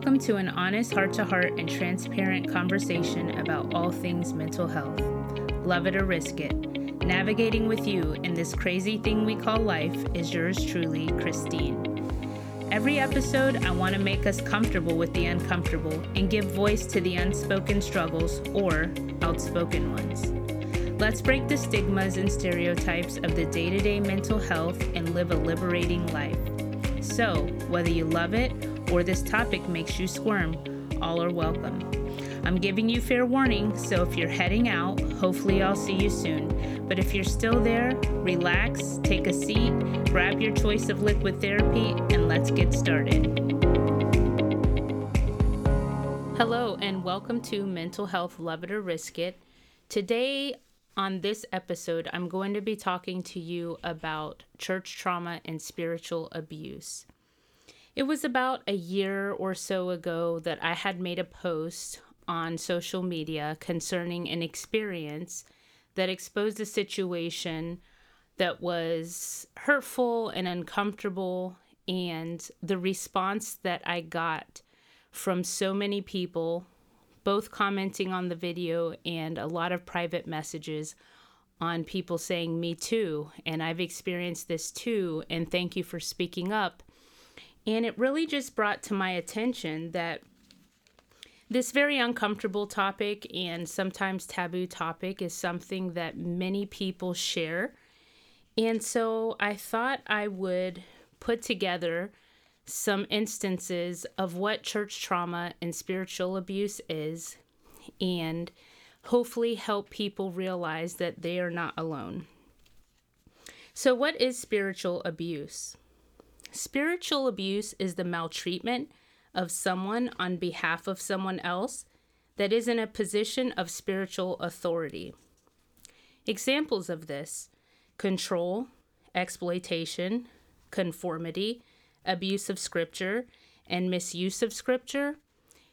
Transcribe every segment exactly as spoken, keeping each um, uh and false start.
Welcome to an honest heart-to-heart and transparent conversation about all things mental health. Love it or risk it. Navigating with you in this crazy thing we call life is yours truly, Christine. Every episode, I want to make us comfortable with the uncomfortable and give voice to the unspoken struggles or outspoken ones. Let's break the stigmas and stereotypes of the day-to-day mental health and live a liberating life. So, whether you love it or this topic makes you squirm, all are welcome. I'm giving you fair warning, so if you're heading out, hopefully I'll see you soon. But if you're still there, relax, take a seat, grab your choice of liquid therapy, and let's get started. Hello, and welcome to Mental Health Love It or Risk It. Today, on this episode, I'm going to be talking to you about church trauma and spiritual abuse. It was about a year or so ago that I had made a post on social media concerning an experience that exposed a situation that was hurtful and uncomfortable, and the response that I got from so many people, both commenting on the video and a lot of private messages on people saying, "Me too, and I've experienced this too, and thank you for speaking up." And it really just brought to my attention that this very uncomfortable topic and sometimes taboo topic is something that many people share. And so I thought I would put together some instances of what church trauma and spiritual abuse is, and hopefully help people realize that they are not alone. So what is spiritual abuse? Spiritual abuse is the maltreatment of someone on behalf of someone else that is in a position of spiritual authority. Examples of this: control, exploitation, conformity, abuse of scripture, and misuse of scripture.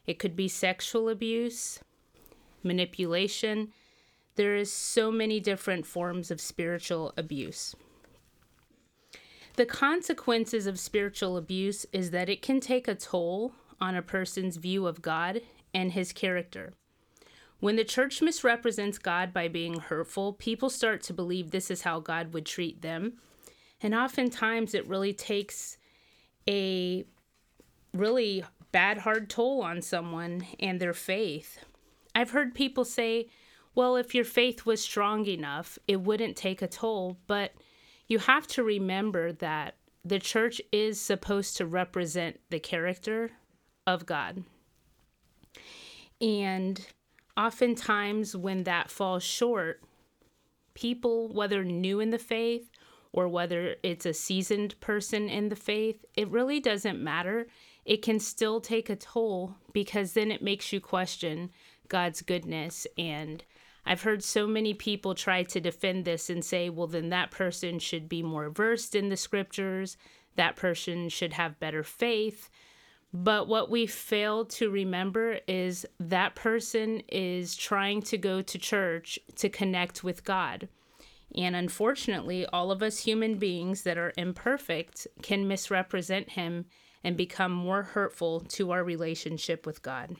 It could be sexual abuse, manipulation. There is so many different forms of spiritual abuse. The consequences of spiritual abuse is that it can take a toll on a person's view of God and his character. When the church misrepresents God by being hurtful, people start to believe this is how God would treat them. And oftentimes it really takes a really bad, hard toll on someone and their faith. I've heard people say, well, if your faith was strong enough, it wouldn't take a toll, but you have to remember that the church is supposed to represent the character of God. And oftentimes when that falls short, people, whether new in the faith or whether it's a seasoned person in the faith, it really doesn't matter. It can still take a toll, because then it makes you question God's goodness. And I've heard so many people try to defend this and say, well, then that person should be more versed in the scriptures. That person should have better faith. But what we fail to remember is that person is trying to go to church to connect with God. And unfortunately, all of us human beings that are imperfect can misrepresent him and become more hurtful to our relationship with God.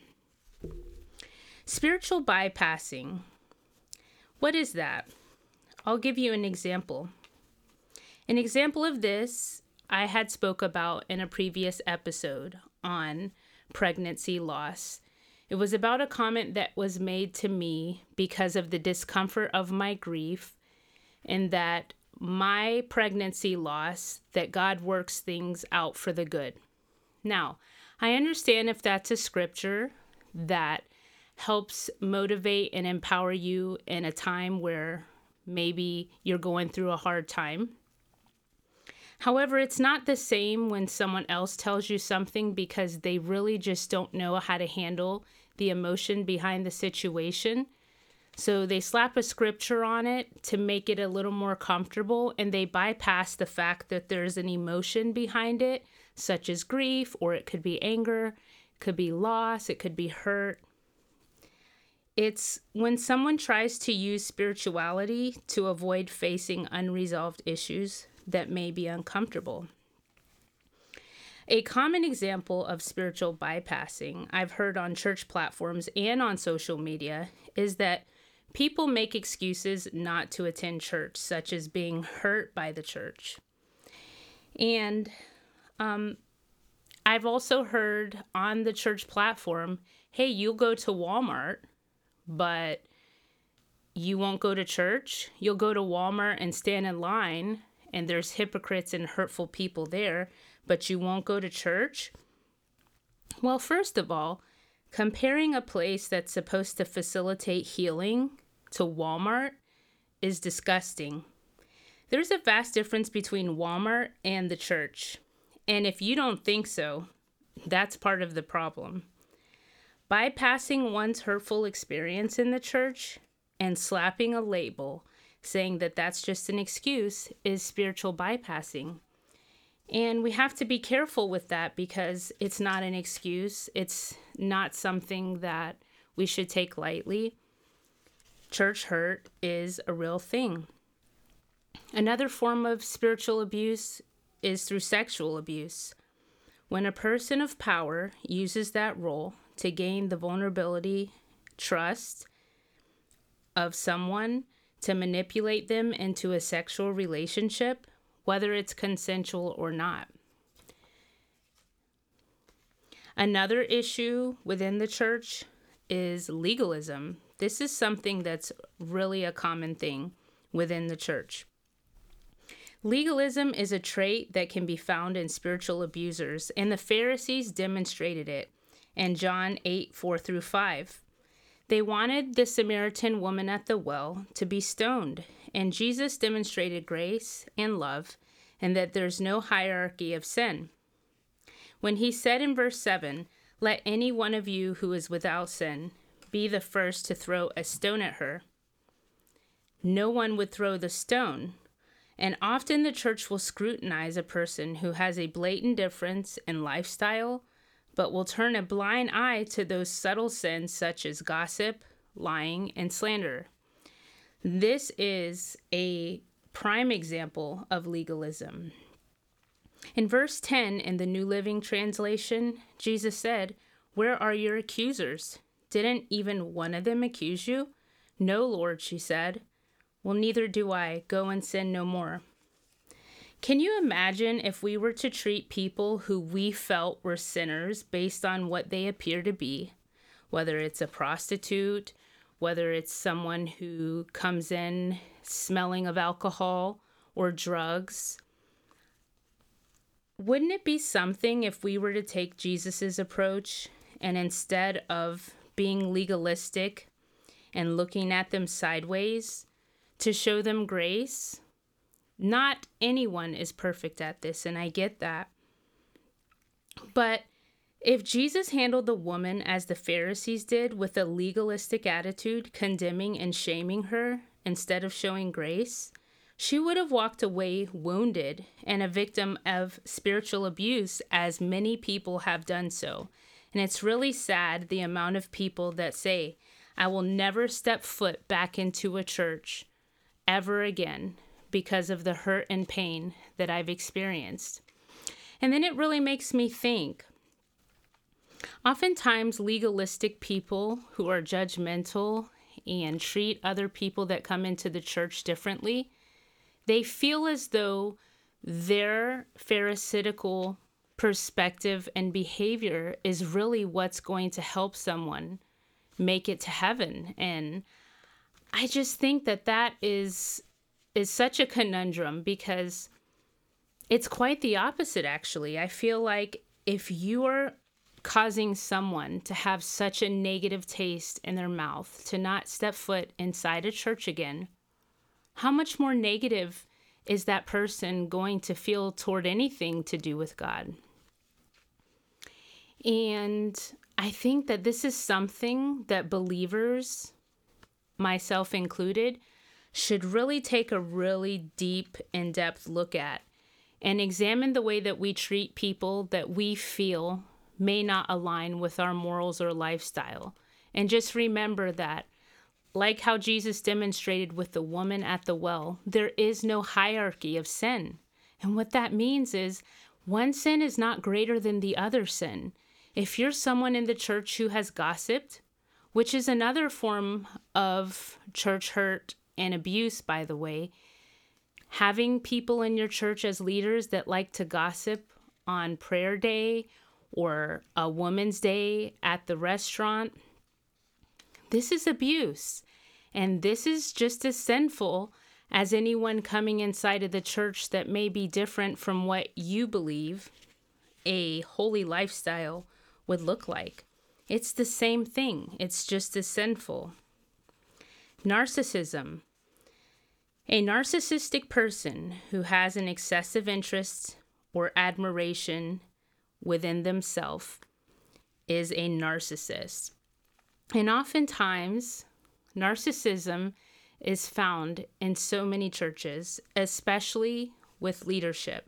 Spiritual bypassing. What is that? I'll give you an example. An example of this I had spoke about in a previous episode on pregnancy loss. It was about a comment that was made to me because of the discomfort of my grief, and that my pregnancy loss, that God works things out for the good. Now, I understand if that's a scripture that helps motivate and empower you in a time where maybe you're going through a hard time. However, it's not the same when someone else tells you something because they really just don't know how to handle the emotion behind the situation. So they slap a scripture on it to make it a little more comfortable, and they bypass the fact that there's an emotion behind it, such as grief, or it could be anger, it could be loss, it could be hurt. It's when someone tries to use spirituality to avoid facing unresolved issues that may be uncomfortable. A common example of spiritual bypassing I've heard on church platforms and on social media is that people make excuses not to attend church, such as being hurt by the church. And um, I've also heard on the church platform, hey, you'll go to Walmart, but you won't go to church. You'll go to Walmart and stand in line, and there's hypocrites and hurtful people there, but you won't go to church. Well, first of all, comparing a place that's supposed to facilitate healing to Walmart is disgusting. There's a vast difference between Walmart and the church. And if you don't think so, that's part of the problem. Bypassing one's hurtful experience in the church and slapping a label saying that that's just an excuse is spiritual bypassing. And we have to be careful with that because it's not an excuse. It's not something that we should take lightly. Church hurt is a real thing. Another form of spiritual abuse is through sexual abuse. When a person of power uses that role to gain the vulnerability, trust of someone to manipulate them into a sexual relationship, whether it's consensual or not. Another issue within the church is legalism. This is something that's really a common thing within the church. Legalism is a trait that can be found in spiritual abusers, and the Pharisees demonstrated it in John eight, four through five. They wanted the Samaritan woman at the well to be stoned, and Jesus demonstrated grace and love, and that there's no hierarchy of sin. When he said in verse seven, "Let any one of you who is without sin be the first to throw a stone at her," no one would throw the stone. And often the church will scrutinize a person who has a blatant difference in lifestyle, but will turn a blind eye to those subtle sins such as gossip, lying, and slander. This is a prime example of legalism. In verse ten in the New Living Translation, Jesus said, "Where are your accusers? Didn't even one of them accuse you?" "No, Lord," she said. "Well, neither do I. Go and sin no more." Can you imagine if we were to treat people who we felt were sinners based on what they appear to be, whether it's a prostitute, whether it's someone who comes in smelling of alcohol or drugs? Wouldn't it be something if we were to take Jesus's approach and instead of being legalistic and looking at them sideways, to show them grace? Not anyone is perfect at this, and I get that. But if Jesus handled the woman as the Pharisees did, with a legalistic attitude, condemning and shaming her instead of showing grace, she would have walked away wounded and a victim of spiritual abuse, as many people have done so. And it's really sad the amount of people that say, "I will never step foot back into a church ever again," because of the hurt and pain that I've experienced. And then it really makes me think. Oftentimes, legalistic people who are judgmental and treat other people that come into the church differently, they feel as though their pharisaical perspective and behavior is really what's going to help someone make it to heaven. And I just think that that is... is such a conundrum, because it's quite the opposite, actually. I feel like if you are causing someone to have such a negative taste in their mouth, to not step foot inside a church again, how much more negative is that person going to feel toward anything to do with God? And I think that this is something that believers, myself included, should really take a really deep, in-depth look at and examine the way that we treat people that we feel may not align with our morals or lifestyle. And just remember that, like how Jesus demonstrated with the woman at the well, there is no hierarchy of sin. And what that means is One sin is not greater than the other sin. If you're someone in the church who has gossiped, which is another form of church hurt and abuse, by the way, having people in your church as leaders that like to gossip on prayer day or a woman's day at the restaurant, this is abuse. And this is just as sinful as anyone coming inside of the church that may be different from what you believe a holy lifestyle would look like. It's the same thing. It's just as sinful. Narcissism. A narcissistic person who has an excessive interest or admiration within themselves is a narcissist. And oftentimes, narcissism is found in so many churches, especially with leadership.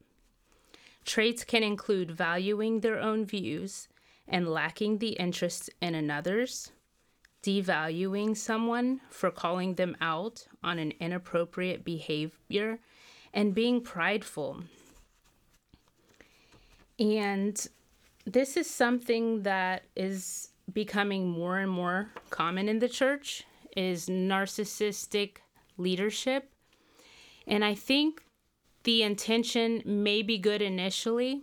Traits can include valuing their own views and lacking the interest in another's, devaluing someone for calling them out on an inappropriate behavior, and being prideful. And this is something that is becoming more and more common in the church, is narcissistic leadership. And I think the intention may be good initially,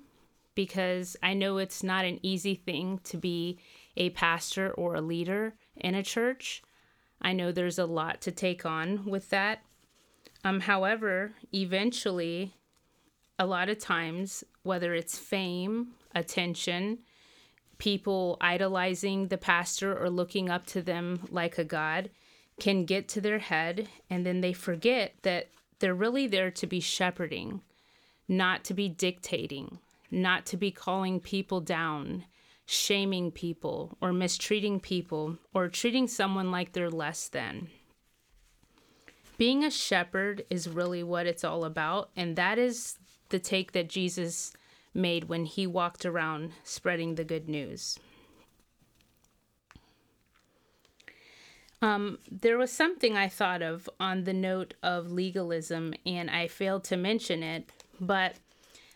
because I know it's not an easy thing to be a pastor or a leader in a church. I know there's a lot to take on with that. Um, however, eventually, a lot of times, whether it's fame, attention, people idolizing the pastor or looking up to them like a god, can get to their head, and then they forget that they're really there to be shepherding, not to be dictating, not to be calling people down, shaming people, or mistreating people, or treating someone like they're less than. Being a shepherd is really what it's all about, and that is the take that Jesus made when he walked around spreading the good news. Um, there was something I thought of on the note of legalism, and I failed to mention it, but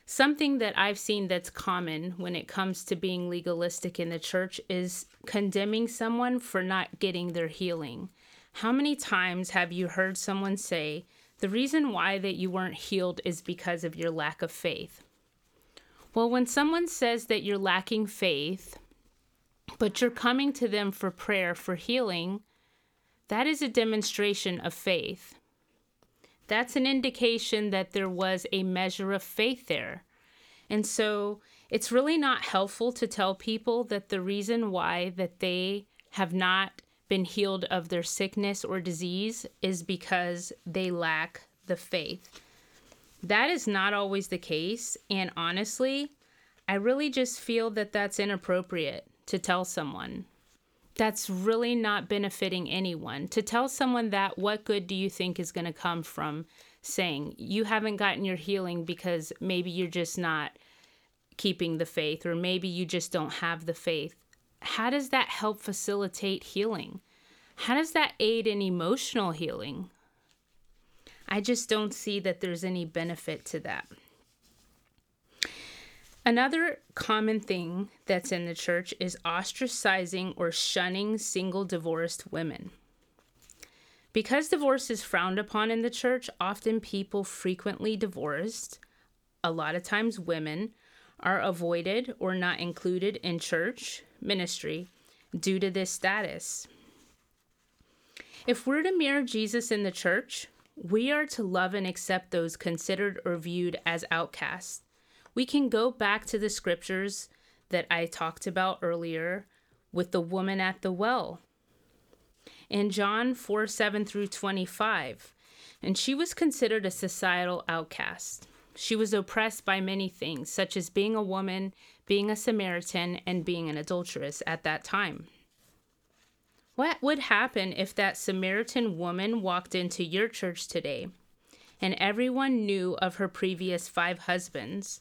something that I've seen that's common when it comes to being legalistic in the church is condemning someone for not getting their healing. How many times have you heard someone say, the reason why that you weren't healed is because of your lack of faith? Well, when someone says that you're lacking faith, but you're coming to them for prayer for healing, that is a demonstration of faith. That's an indication that there was a measure of faith there. And so it's really not helpful to tell people that the reason why that they have not been healed of their sickness or disease is because they lack the faith. That is not always the case, and honestly, I really just feel that that's inappropriate to tell someone. That's really not benefiting anyone. To tell someone that, what good do you think is going to come from saying you haven't gotten your healing because maybe you're just not keeping the faith, or maybe you just don't have the faith? How does that help facilitate healing? How does that aid in emotional healing? I just don't see that there's any benefit to that. Another common thing that's in the church is ostracizing or shunning single divorced women. Because divorce is frowned upon in the church, often people frequently divorced, a lot of times women, are avoided or not included in church ministry due to this status. If we're to mirror Jesus in the church, we are to love and accept those considered or viewed as outcasts. We can go back to the scriptures that I talked about earlier with the woman at the well. In John four seven through twenty-five, and she was considered a societal outcast. She was oppressed by many things, such as being a woman, being a Samaritan, and being an adulteress at that time. What would happen if that Samaritan woman walked into your church today and everyone knew of her previous five husbands?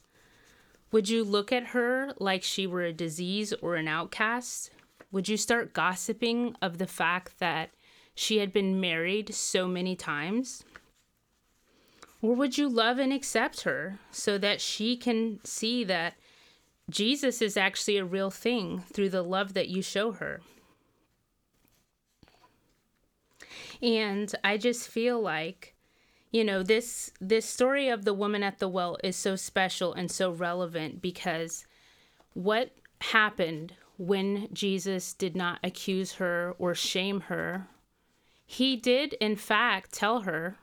Would you look at her like she were a disease or an outcast? Would you start gossiping of the fact that she had been married so many times? Or would you love and accept her so that she can see that Jesus is actually a real thing through the love that you show her? And I just feel like, you know, this this story of the woman at the well is so special and so relevant, because what happened when Jesus did not accuse her or shame her? He did, in fact, tell her,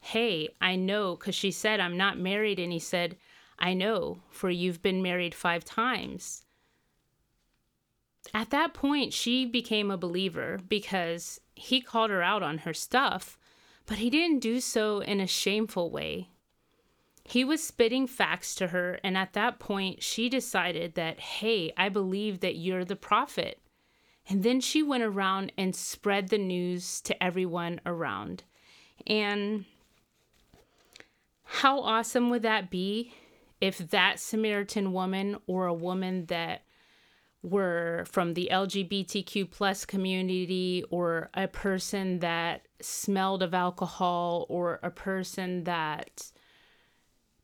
hey, I know, because she said, I'm not married. And he said, I know, for you've been married five times. At that point, she became a believer because he called her out on her stuff, but he didn't do so in a shameful way. He was spitting facts to her, and at that point, she decided that, hey, I believe that you're the prophet. And then she went around and spread the news to everyone around. And how awesome would that be if that Samaritan woman, or a woman that were from the L G B T Q plus community, or a person that smelled of alcohol, or a person that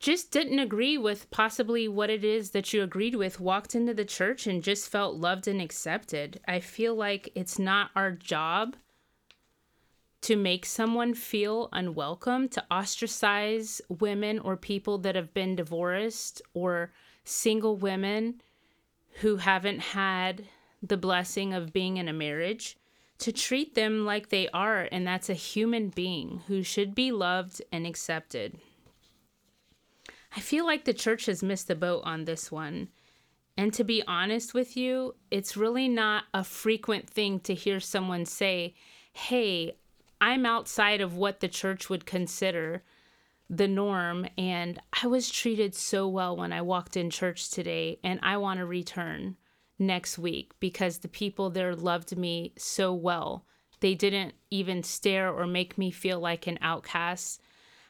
just didn't agree with possibly what it is that you agreed with, walked into the church and just felt loved and accepted. I feel like it's not our job to make someone feel unwelcome, to ostracize women or people that have been divorced, or single women who haven't had the blessing of being in a marriage, to treat them like they are, and that's a human being who should be loved and accepted. I feel like the church has missed the boat on this one. And to be honest with you, it's really not a frequent thing to hear someone say, hey, I'm outside of what the church would consider the norm, and I was treated so well when I walked in church today, and I want to return next week because the people there loved me so well. They didn't even stare or make me feel like an outcast.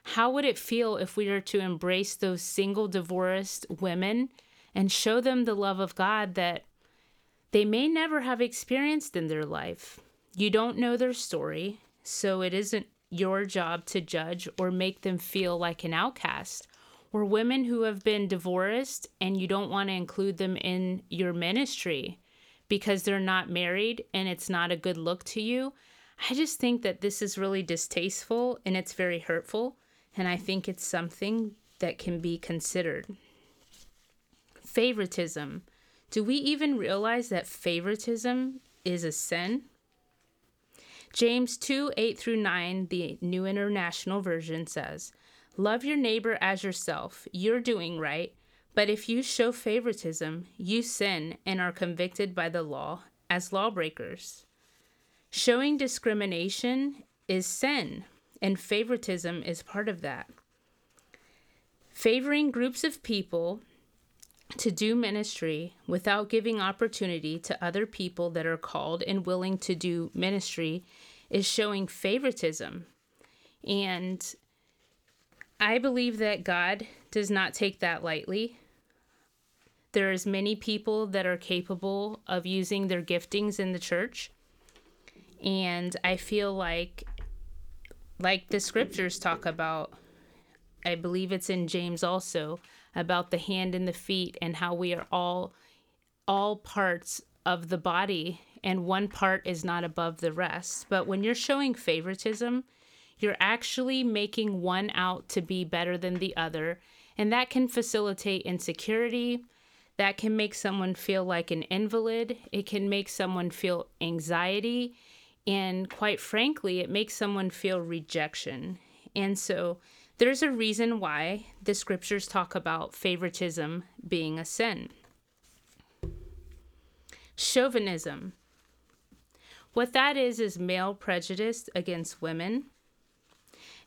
How would it feel if we were to embrace those single divorced women and show them the love of God that they may never have experienced in their life? You don't know their story. So it isn't your job to judge or make them feel like an outcast. Or women who have been divorced and you don't want to include them in your ministry because they're not married and it's not a good look to you. I just think that this is really distasteful and it's very hurtful. And I think it's something that can be considered. Favoritism. Do we even realize that favoritism is a sin? James two, eight through nine, the New International Version, says, love your neighbor as yourself. You're doing right. But if you show favoritism, you sin and are convicted by the law as lawbreakers. Showing discrimination is sin, and favoritism is part of that. Favoring groups of people to do ministry without giving opportunity to other people that are called and willing to do ministry is showing favoritism. And I believe that God does not take that lightly. There is many people that are capable of using their giftings in the church. And I feel like, like the scriptures talk about, I believe it's in James also, about the hand and the feet and how we are all all parts of the body and one part is not above the rest. But when you're showing favoritism, you're actually making one out to be better than the other. And that can facilitate insecurity. That can make someone feel like an invalid. It can make someone feel anxiety. And quite frankly, it makes someone feel rejection. And so there's a reason why the scriptures talk about favoritism being a sin. Chauvinism. What that is, is male prejudice against women.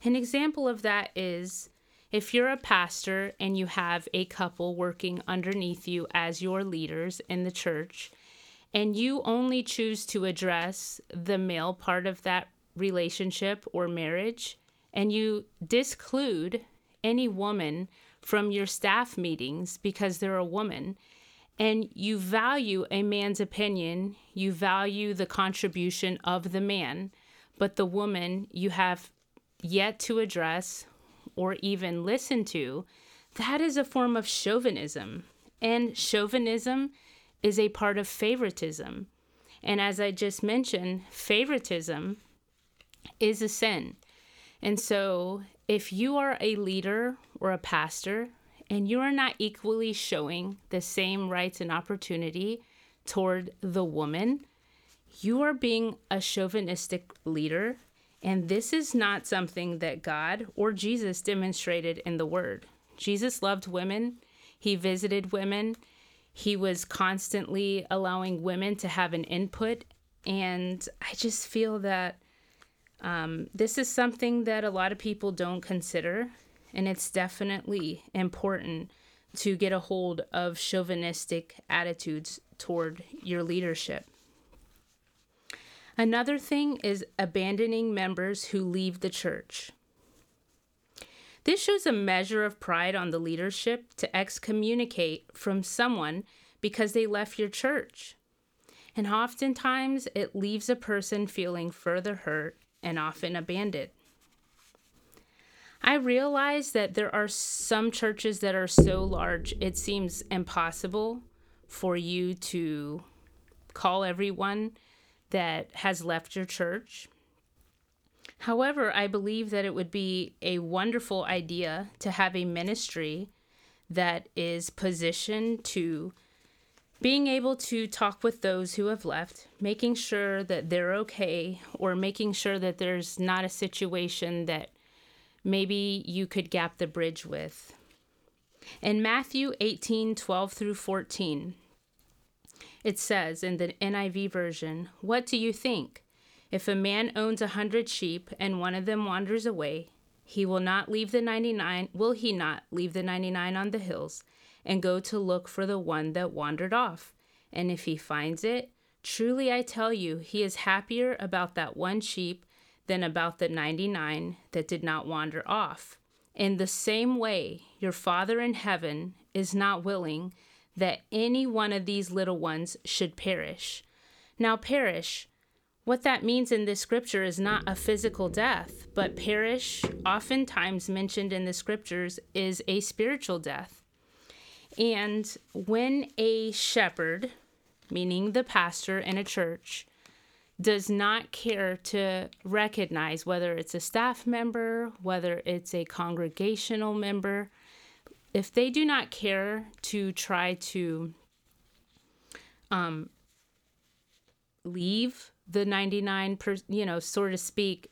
An example of that is if you're a pastor and you have a couple working underneath you as your leaders in the church, and you only choose to address the male part of that relationship or marriage, and you disclude any woman from your staff meetings because they're a woman, and you value a man's opinion, you value the contribution of the man, but the woman you have yet to address or even listen to, that is a form of chauvinism. And chauvinism is a part of favoritism. And as I just mentioned, favoritism is a sin. And so if you are a leader or a pastor and you are not equally showing the same rights and opportunity toward the woman, you are being a chauvinistic leader. And this is not something that God or Jesus demonstrated in the Word. Jesus loved women. He visited women. He was constantly allowing women to have an input. And I just feel that um, this is something that a lot of people don't consider. And it's definitely important to get a hold of chauvinistic attitudes toward your leadership. Another thing is abandoning members who leave the church. This shows a measure of pride on the leadership to excommunicate from someone because they left your church. And oftentimes it leaves a person feeling further hurt and often abandoned. I realize that there are some churches that are so large, it seems impossible for you to call everyone that has left your church. However, I believe that it would be a wonderful idea to have a ministry that is positioned to being able to talk with those who have left, making sure that they're okay, or making sure that there's not a situation that maybe you could gap the bridge with. In Matthew eighteen, twelve through fourteen, it says in the N I V version, "What do you think? If a man owns a hundred sheep and one of them wanders away, he will not leave the ninety-nine, will he not leave the ninety-nine on the hills and go to look for the one that wandered off? And if he finds it, truly I tell you, he is happier about that one sheep than about the ninety-nine that did not wander off. In the same way, your Father in heaven is not willing that any one of these little ones should perish." Now perish, what that means in this scripture is not a physical death, but perish, oftentimes mentioned in the scriptures, is a spiritual death. And when a shepherd, meaning the pastor in a church, does not care to recognize whether it's a staff member, whether it's a congregational member, if they do not care to try to um, leave the ninety-nine, per, you know, so to speak,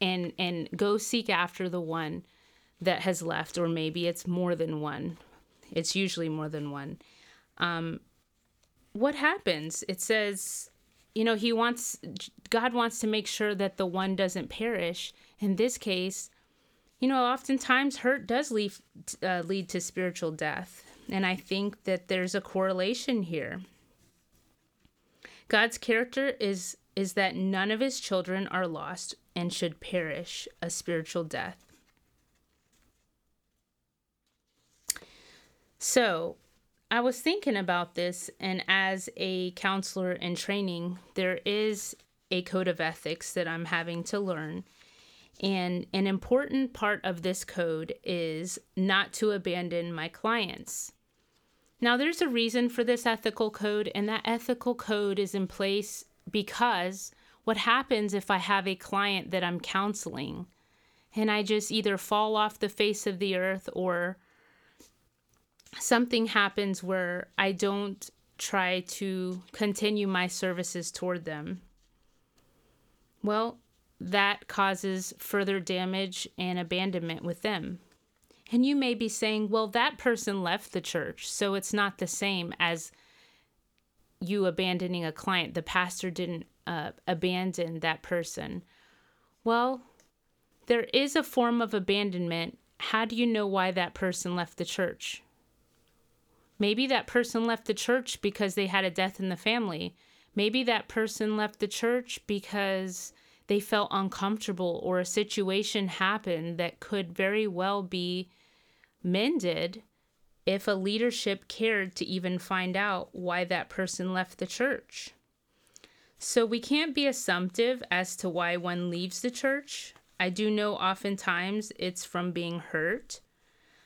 and and go seek after the one that has left, or maybe it's more than one. It's usually more than one. Um, what happens? It says, you know, he wants, God wants to make sure that the one doesn't perish. In this case, you know, oftentimes hurt does lead, uh, lead to spiritual death. And I think that there's a correlation here. God's character is is that none of his children are lost and should perish a spiritual death. So I was thinking about this, and as a counselor in training, there is a code of ethics that I'm having to learn. And an important part of this code is not to abandon my clients. Now, there's a reason for this ethical code, and that ethical code is in place because what happens if I have a client that I'm counseling and I just either fall off the face of the earth or something happens where I don't try to continue my services toward them? Well, that causes further damage and abandonment with them. And you may be saying, well, that person left the church, so it's not the same as you abandoning a client. The pastor didn't uh, abandon that person. Well, there is a form of abandonment. How do you know why that person left the church? Maybe that person left the church because they had a death in the family. Maybe that person left the church because they felt uncomfortable, or a situation happened that could very well be mended if a leadership cared to even find out why that person left the church. So we can't be assumptive as to why one leaves the church. I do know oftentimes it's from being hurt.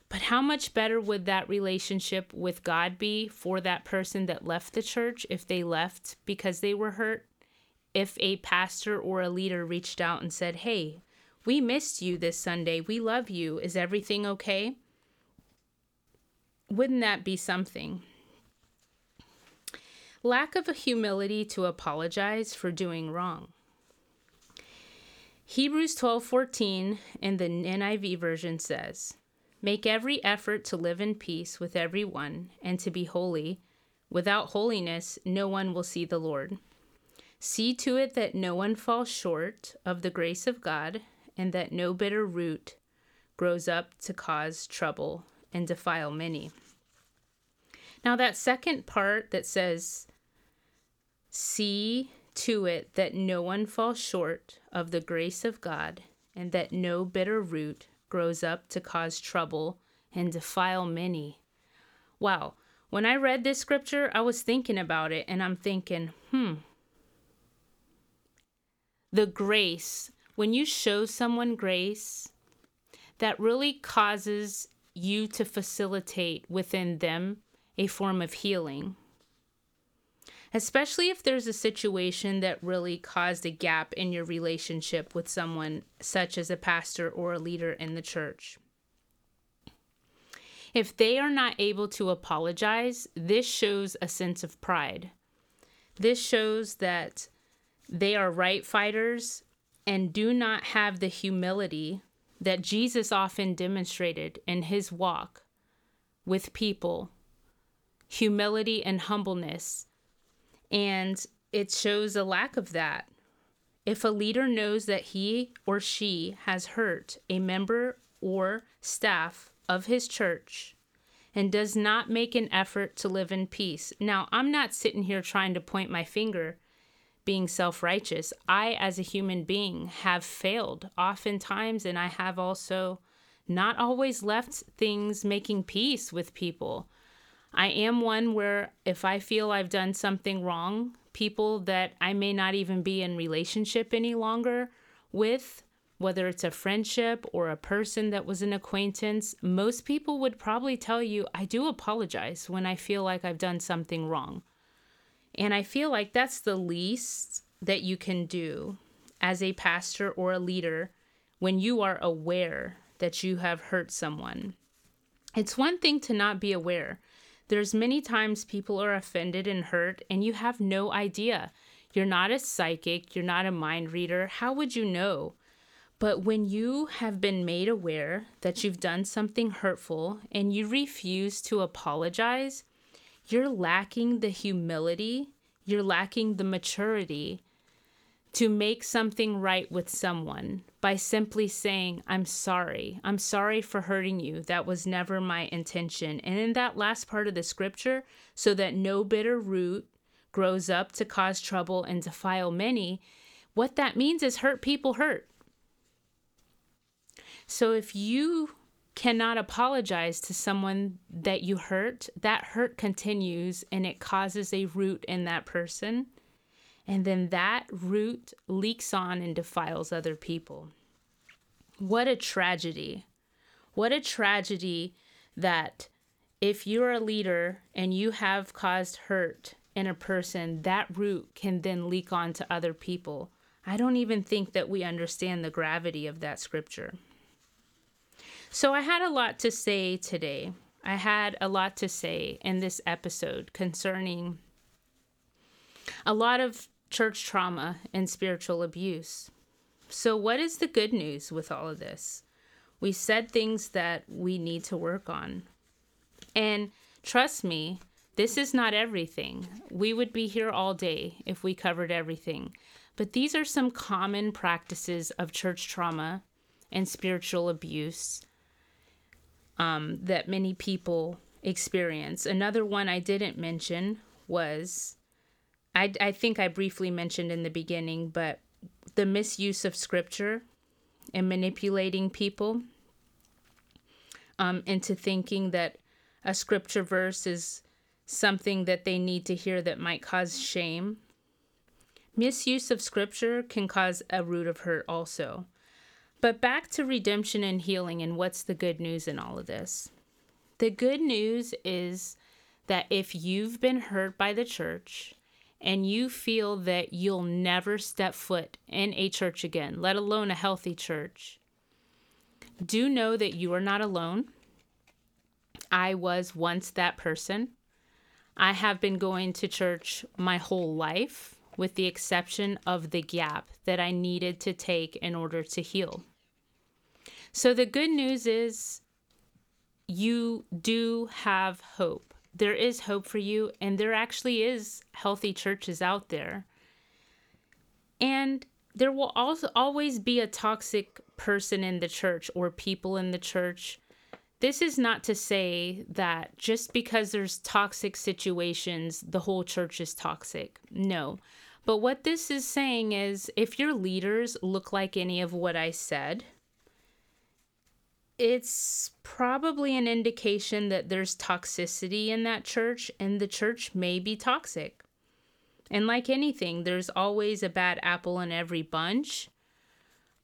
But how much better would that relationship with God be for that person that left the church if they left because they were hurt? If a pastor or a leader reached out and said, hey, we missed you this Sunday. We love you. Is everything okay? Wouldn't that be something? Lack of humility to apologize for doing wrong. Hebrews twelve fourteen in the N I V version says, make every effort to live in peace with everyone and to be holy. Without holiness, no one will see the Lord. See to it that no one falls short of the grace of God, and that no bitter root grows up to cause trouble and defile many. Now that second part that says, see to it that no one falls short of the grace of God, and that no bitter root grows up to cause trouble and defile many. Wow, when I read this scripture, I was thinking about it, and I'm thinking, hmm, the grace, when you show someone grace, that really causes you to facilitate within them a form of healing. Especially if there's a situation that really caused a gap in your relationship with someone, such as a pastor or a leader in the church. If they are not able to apologize, this shows a sense of pride. This shows that they are right fighters and do not have the humility that Jesus often demonstrated in his walk with people. Humility and humbleness. And it shows a lack of that. If a leader knows that he or she has hurt a member or staff of his church and does not make an effort to live in peace. Now, I'm not sitting here trying to point my finger being self-righteous. I, as a human being, have failed oftentimes, and I have also not always left things making peace with people. I am one where if I feel I've done something wrong, people that I may not even be in relationship any longer with, whether it's a friendship or a person that was an acquaintance, most people would probably tell you, I do apologize when I feel like I've done something wrong. And I feel like that's the least that you can do as a pastor or a leader when you are aware that you have hurt someone. It's one thing to not be aware. There's many times people are offended and hurt, and you have no idea. You're not a psychic. You're not a mind reader. How would you know? But when you have been made aware that you've done something hurtful and you refuse to apologize, you're lacking the humility. You're lacking the maturity to make something right with someone by simply saying, I'm sorry. I'm sorry for hurting you. That was never my intention. And in that last part of the scripture, so that no bitter root grows up to cause trouble and defile many, what that means is hurt people hurt. So if you cannot apologize to someone that you hurt, that hurt continues and it causes a root in that person. And then that root leaks on and defiles other people. What a tragedy. What a tragedy that if you're a leader and you have caused hurt in a person, that root can then leak on to other people. I don't even think that we understand the gravity of that scripture. So I had a lot to say today. I had a lot to say in this episode concerning a lot of church trauma and spiritual abuse. So what is the good news with all of this? We said things that we need to work on. And trust me, this is not everything. We would be here all day if we covered everything. But these are some common practices of church trauma and spiritual abuse um, that many people experience. Another one I didn't mention was I, I think I briefly mentioned in the beginning, but the misuse of scripture and manipulating people um, into thinking that a scripture verse is something that they need to hear that might cause shame. Misuse of scripture can cause a root of hurt also. But back to redemption and healing and what's the good news in all of this? The good news is that if you've been hurt by the church and you feel that you'll never step foot in a church again, let alone a healthy church, do know that you are not alone. I was once that person. I have been going to church my whole life, with the exception of the gap that I needed to take in order to heal. So the good news is you do have hope. There is hope for you, and there actually is healthy churches out there. And there will also always be a toxic person in the church or people in the church. This is not to say that just because there's toxic situations, the whole church is toxic. No. But what this is saying is if your leaders look like any of what I said, it's probably an indication that there's toxicity in that church, and the church may be toxic. And like anything, there's always a bad apple in every bunch,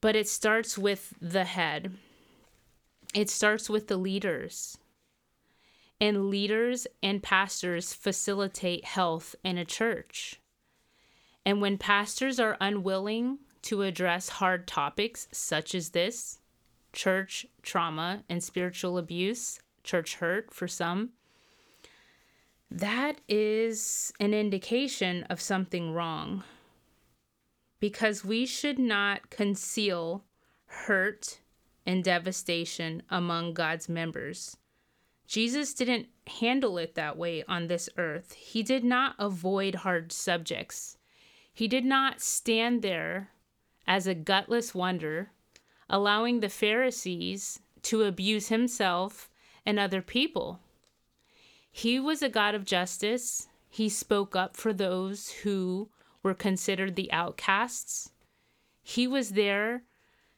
but it starts with the head. It starts with the leaders. And leaders and pastors facilitate health in a church. And when pastors are unwilling to address hard topics such as this, church trauma and spiritual abuse, church hurt for some, that is an indication of something wrong. Because we should not conceal hurt and devastation among God's members. Jesus didn't handle it that way on this earth. He did not avoid hard subjects. He did not stand there as a gutless wonder, allowing the Pharisees to abuse himself and other people. He was a God of justice. He spoke up for those who were considered the outcasts. He was there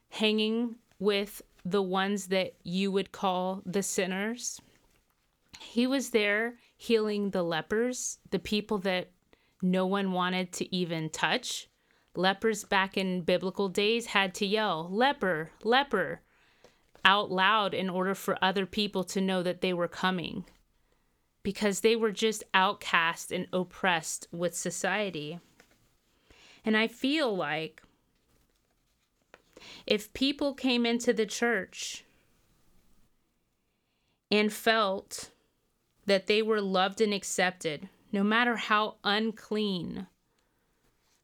hanging with the ones that you would call the sinners. He was there healing the lepers, the people that no one wanted to even touch. Lepers back in biblical days had to yell, leper, leper, out loud in order for other people to know that they were coming, because they were just outcast and oppressed with society. And I feel like if people came into the church and felt that they were loved and accepted, no matter how unclean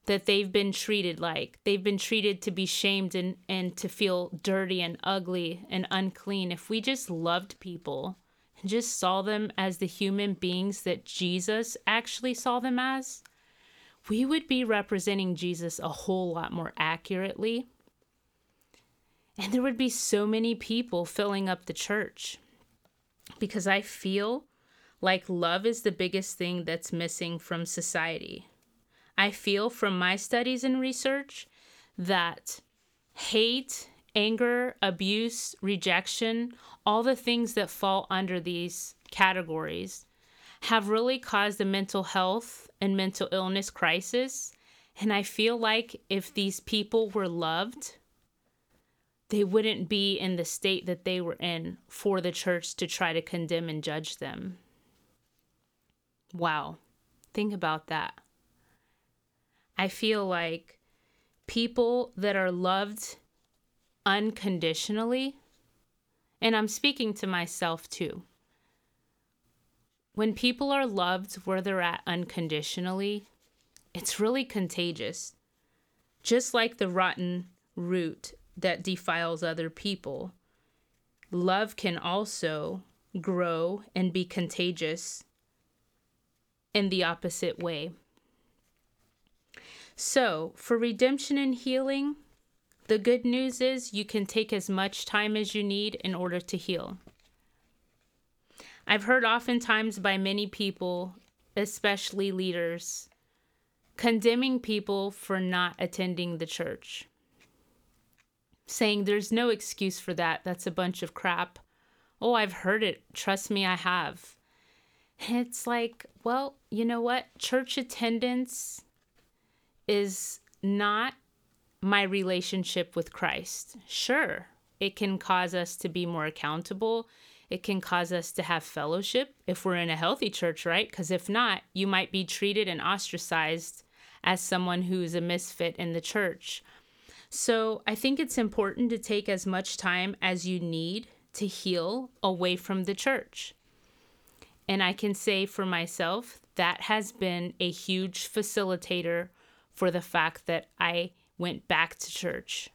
that they've been treated like, they've been treated to be shamed and, and to feel dirty and ugly and unclean. If we just loved people and just saw them as the human beings that Jesus actually saw them as, we would be representing Jesus a whole lot more accurately. And there would be so many people filling up the church, because I feel like love is the biggest thing that's missing from society. I feel from my studies and research that hate, anger, abuse, rejection, all the things that fall under these categories have really caused a mental health and mental illness crisis. And I feel like if these people were loved, they wouldn't be in the state that they were in for the church to try to condemn and judge them. Wow. Think about that. I feel like people that are loved unconditionally, and I'm speaking to myself too. When people are loved where they're at unconditionally, it's really contagious. Just like the rotten root that defiles other people, love can also grow and be contagious in the opposite way. So, for redemption and healing, the good news is you can take as much time as you need in order to heal. I've heard oftentimes by many people, especially leaders, condemning people for not attending the church, saying there's no excuse for that. That's a bunch of crap. Oh, I've heard it. Trust me, I have. And it's like, well, you know what? Church attendance is not my relationship with Christ. Sure, it can cause us to be more accountable. It can cause us to have fellowship if we're in a healthy church, right? Because if not, you might be treated and ostracized as someone who's a misfit in the church. So I think it's important to take as much time as you need to heal away from the church. And I can say for myself, that has been a huge facilitator for the fact that I went back to church,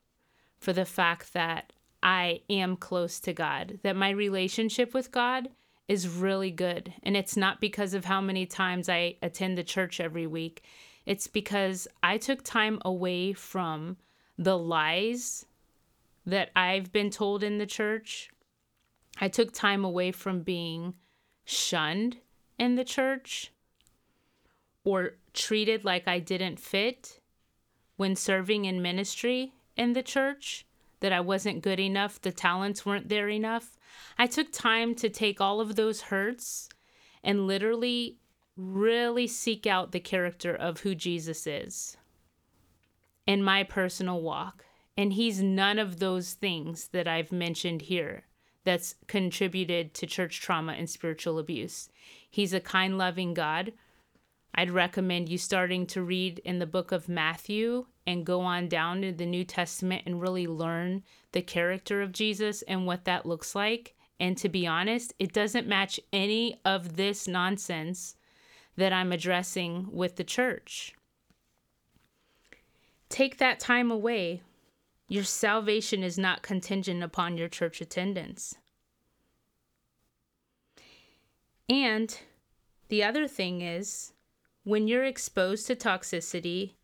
for the fact that I am close to God, that my relationship with God is really good. And it's not because of how many times I attend the church every week. It's because I took time away from the lies that I've been told in the church. I took time away from being shunned in the church or treated like I didn't fit when serving in ministry in the church, that I wasn't good enough, the talents weren't there enough. I took time to take all of those hurts and literally really seek out the character of who Jesus is in my personal walk. And he's none of those things that I've mentioned here that's contributed to church trauma and spiritual abuse. He's a kind, loving God. I'd recommend you starting to read in the book of Matthew and go on down to the New Testament and really learn the character of Jesus and what that looks like. And to be honest, it doesn't match any of this nonsense that I'm addressing with the church. Take that time away. Your salvation is not contingent upon your church attendance. And the other thing is, when you're exposed to toxicity,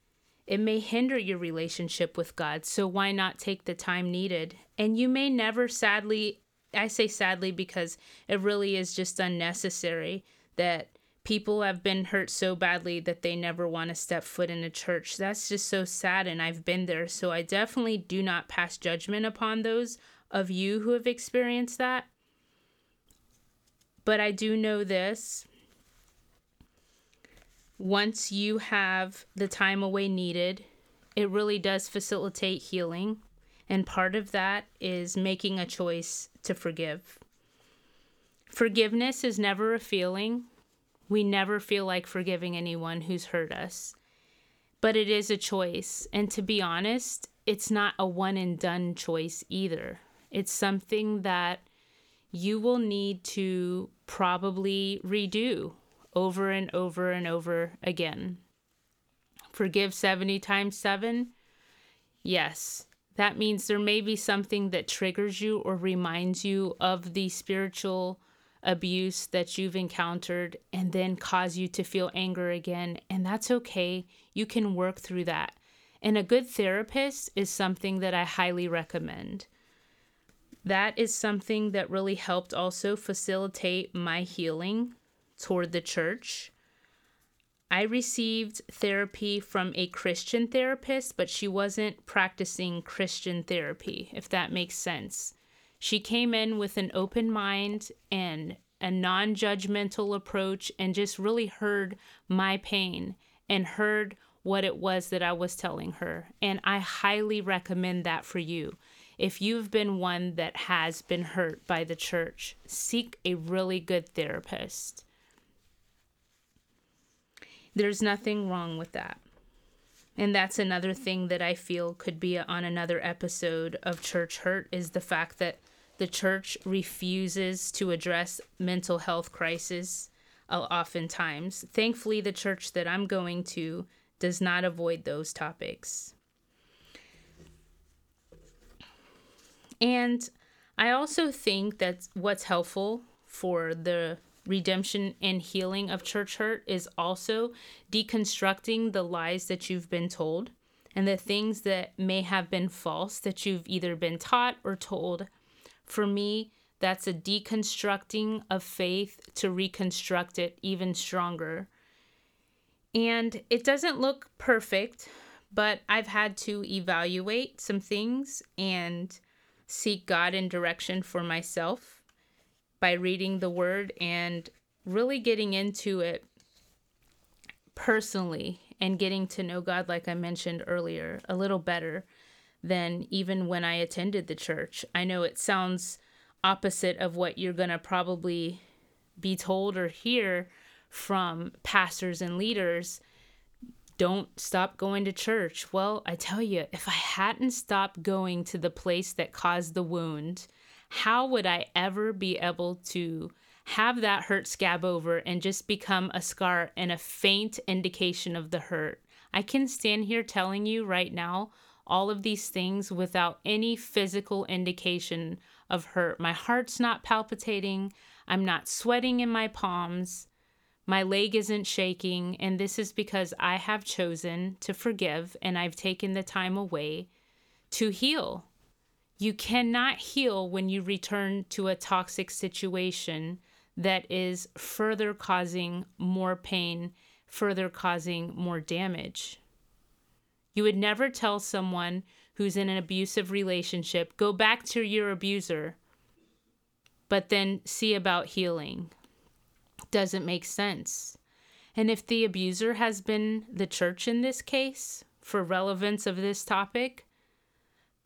it may hinder your relationship with God. So why not take the time needed? And you may never, sadly, I say sadly because it really is just unnecessary that people have been hurt so badly that they never want to step foot in a church. That's just so sad, and I've been there. So I definitely do not pass judgment upon those of you who have experienced that. But I do know this. Once you have the time away needed, it really does facilitate healing. And part of that is making a choice to forgive. Forgiveness is never a feeling. We never feel like forgiving anyone who's hurt us. But it is a choice. And to be honest, it's not a one and done choice either. It's something that you will need to probably redo over and over and over again. Forgive seventy times seven? Yes. That means there may be something that triggers you or reminds you of the spiritual abuse that you've encountered and then cause you to feel anger again. And that's okay. You can work through that. And a good therapist is something that I highly recommend. That is something that really helped also facilitate my healing toward the church. I received therapy from a Christian therapist, but she wasn't practicing Christian therapy, if that makes sense. She came in with an open mind and a non-judgmental approach and just really heard my pain and heard what it was that I was telling her. And I highly recommend that for you. If you've been one that has been hurt by the church, seek a really good therapist. There's nothing wrong with that. And that's another thing that I feel could be on another episode of Church Hurt, is the fact that the church refuses to address mental health crises oftentimes. Thankfully, the church that I'm going to does not avoid those topics. And I also think that what's helpful for the redemption and healing of church hurt is also deconstructing the lies that you've been told and the things that may have been false that you've either been taught or told. For me, that's a deconstructing of faith to reconstruct it even stronger. And it doesn't look perfect, but I've had to evaluate some things and seek God in direction for myself by reading the word and really getting into it personally and getting to know God, like I mentioned earlier, a little better. than even when I attended the church. I know it sounds opposite of what you're going to probably be told or hear from pastors and leaders. Don't stop going to church. Well, I tell you, if I hadn't stopped going to the place that caused the wound, how would I ever be able to have that hurt scab over and just become a scar and a faint indication of the hurt? I can stand here telling you right now all of these things without any physical indication of hurt. My heart's not palpitating. I'm not sweating in my palms. My leg isn't shaking, and this is because I have chosen to forgive and I've taken the time away to heal. You cannot heal when you return to a toxic situation that is further causing more pain, further causing more damage. You would never tell someone who's in an abusive relationship, go back to your abuser, but then see about healing. Doesn't make sense. And if the abuser has been the church in this case, for relevance of this topic,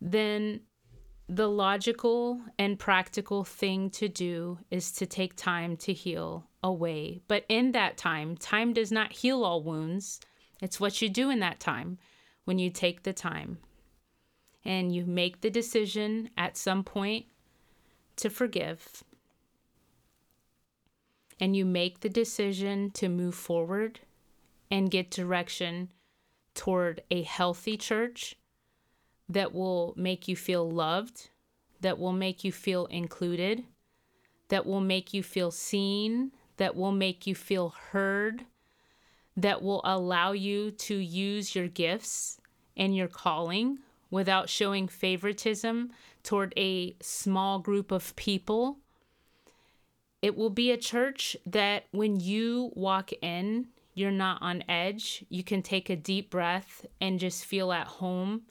then the logical and practical thing to do is to take time to heal away. But in that time, time does not heal all wounds. It's what you do in that time when you take the time and you make the decision at some point to forgive. And you make the decision to move forward and get direction toward a healthy church that will make you feel loved, that will make you feel included, that will make you feel seen, that will make you feel heard, that will allow you to use your gifts and your calling without showing favoritism toward a small group of people. It will be a church that when you walk in, you're not on edge. You can take a deep breath and just feel at home.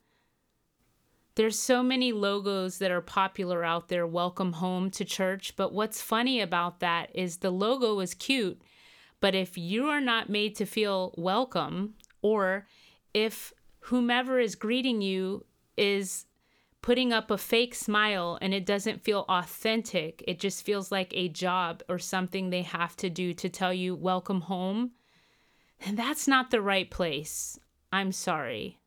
There's so many logos that are popular out there, welcome home to church. But what's funny about that is the logo is cute, but if you are not made to feel welcome, or if whomever is greeting you is putting up a fake smile and it doesn't feel authentic. It just feels like a job or something they have to do to tell you welcome home. And that's not the right place. I'm sorry.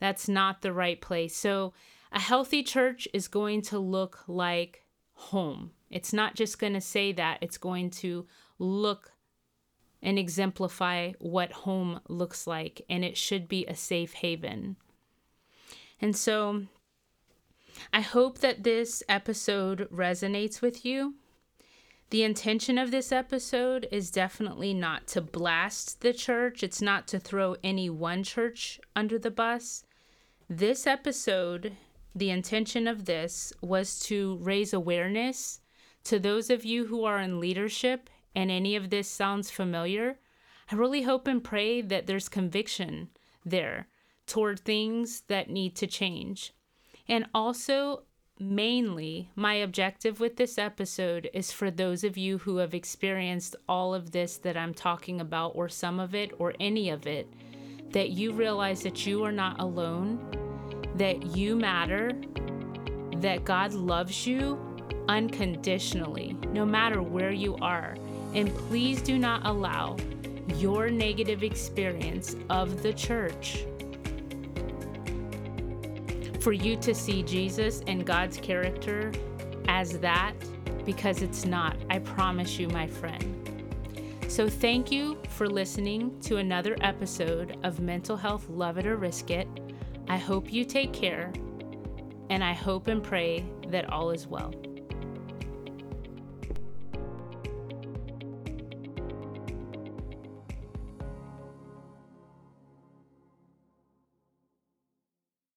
That's not the right place. So a healthy church is going to look like home. It's not just going to say that. It's going to look and exemplify what home looks like. And it should be a safe haven. And so I hope that this episode resonates with you. The intention of this episode is definitely not to blast the church. It's not to throw any one church under the bus. This episode, the intention of this was to raise awareness to those of you who are in leadership, and any of this sounds familiar. I really hope and pray that there's conviction there toward things that need to change. And also, mainly, my objective with this episode is for those of you who have experienced all of this that I'm talking about, or some of it, or any of it, that you realize that you are not alone, that you matter, that God loves you unconditionally, no matter where you are. And please do not allow your negative experience of the church for you to see Jesus and God's character as that, because it's not. I promise you, my friend. So thank you for listening to another episode of Mental Health Love It or Risk It. I hope you take care, and I hope and pray that all is well.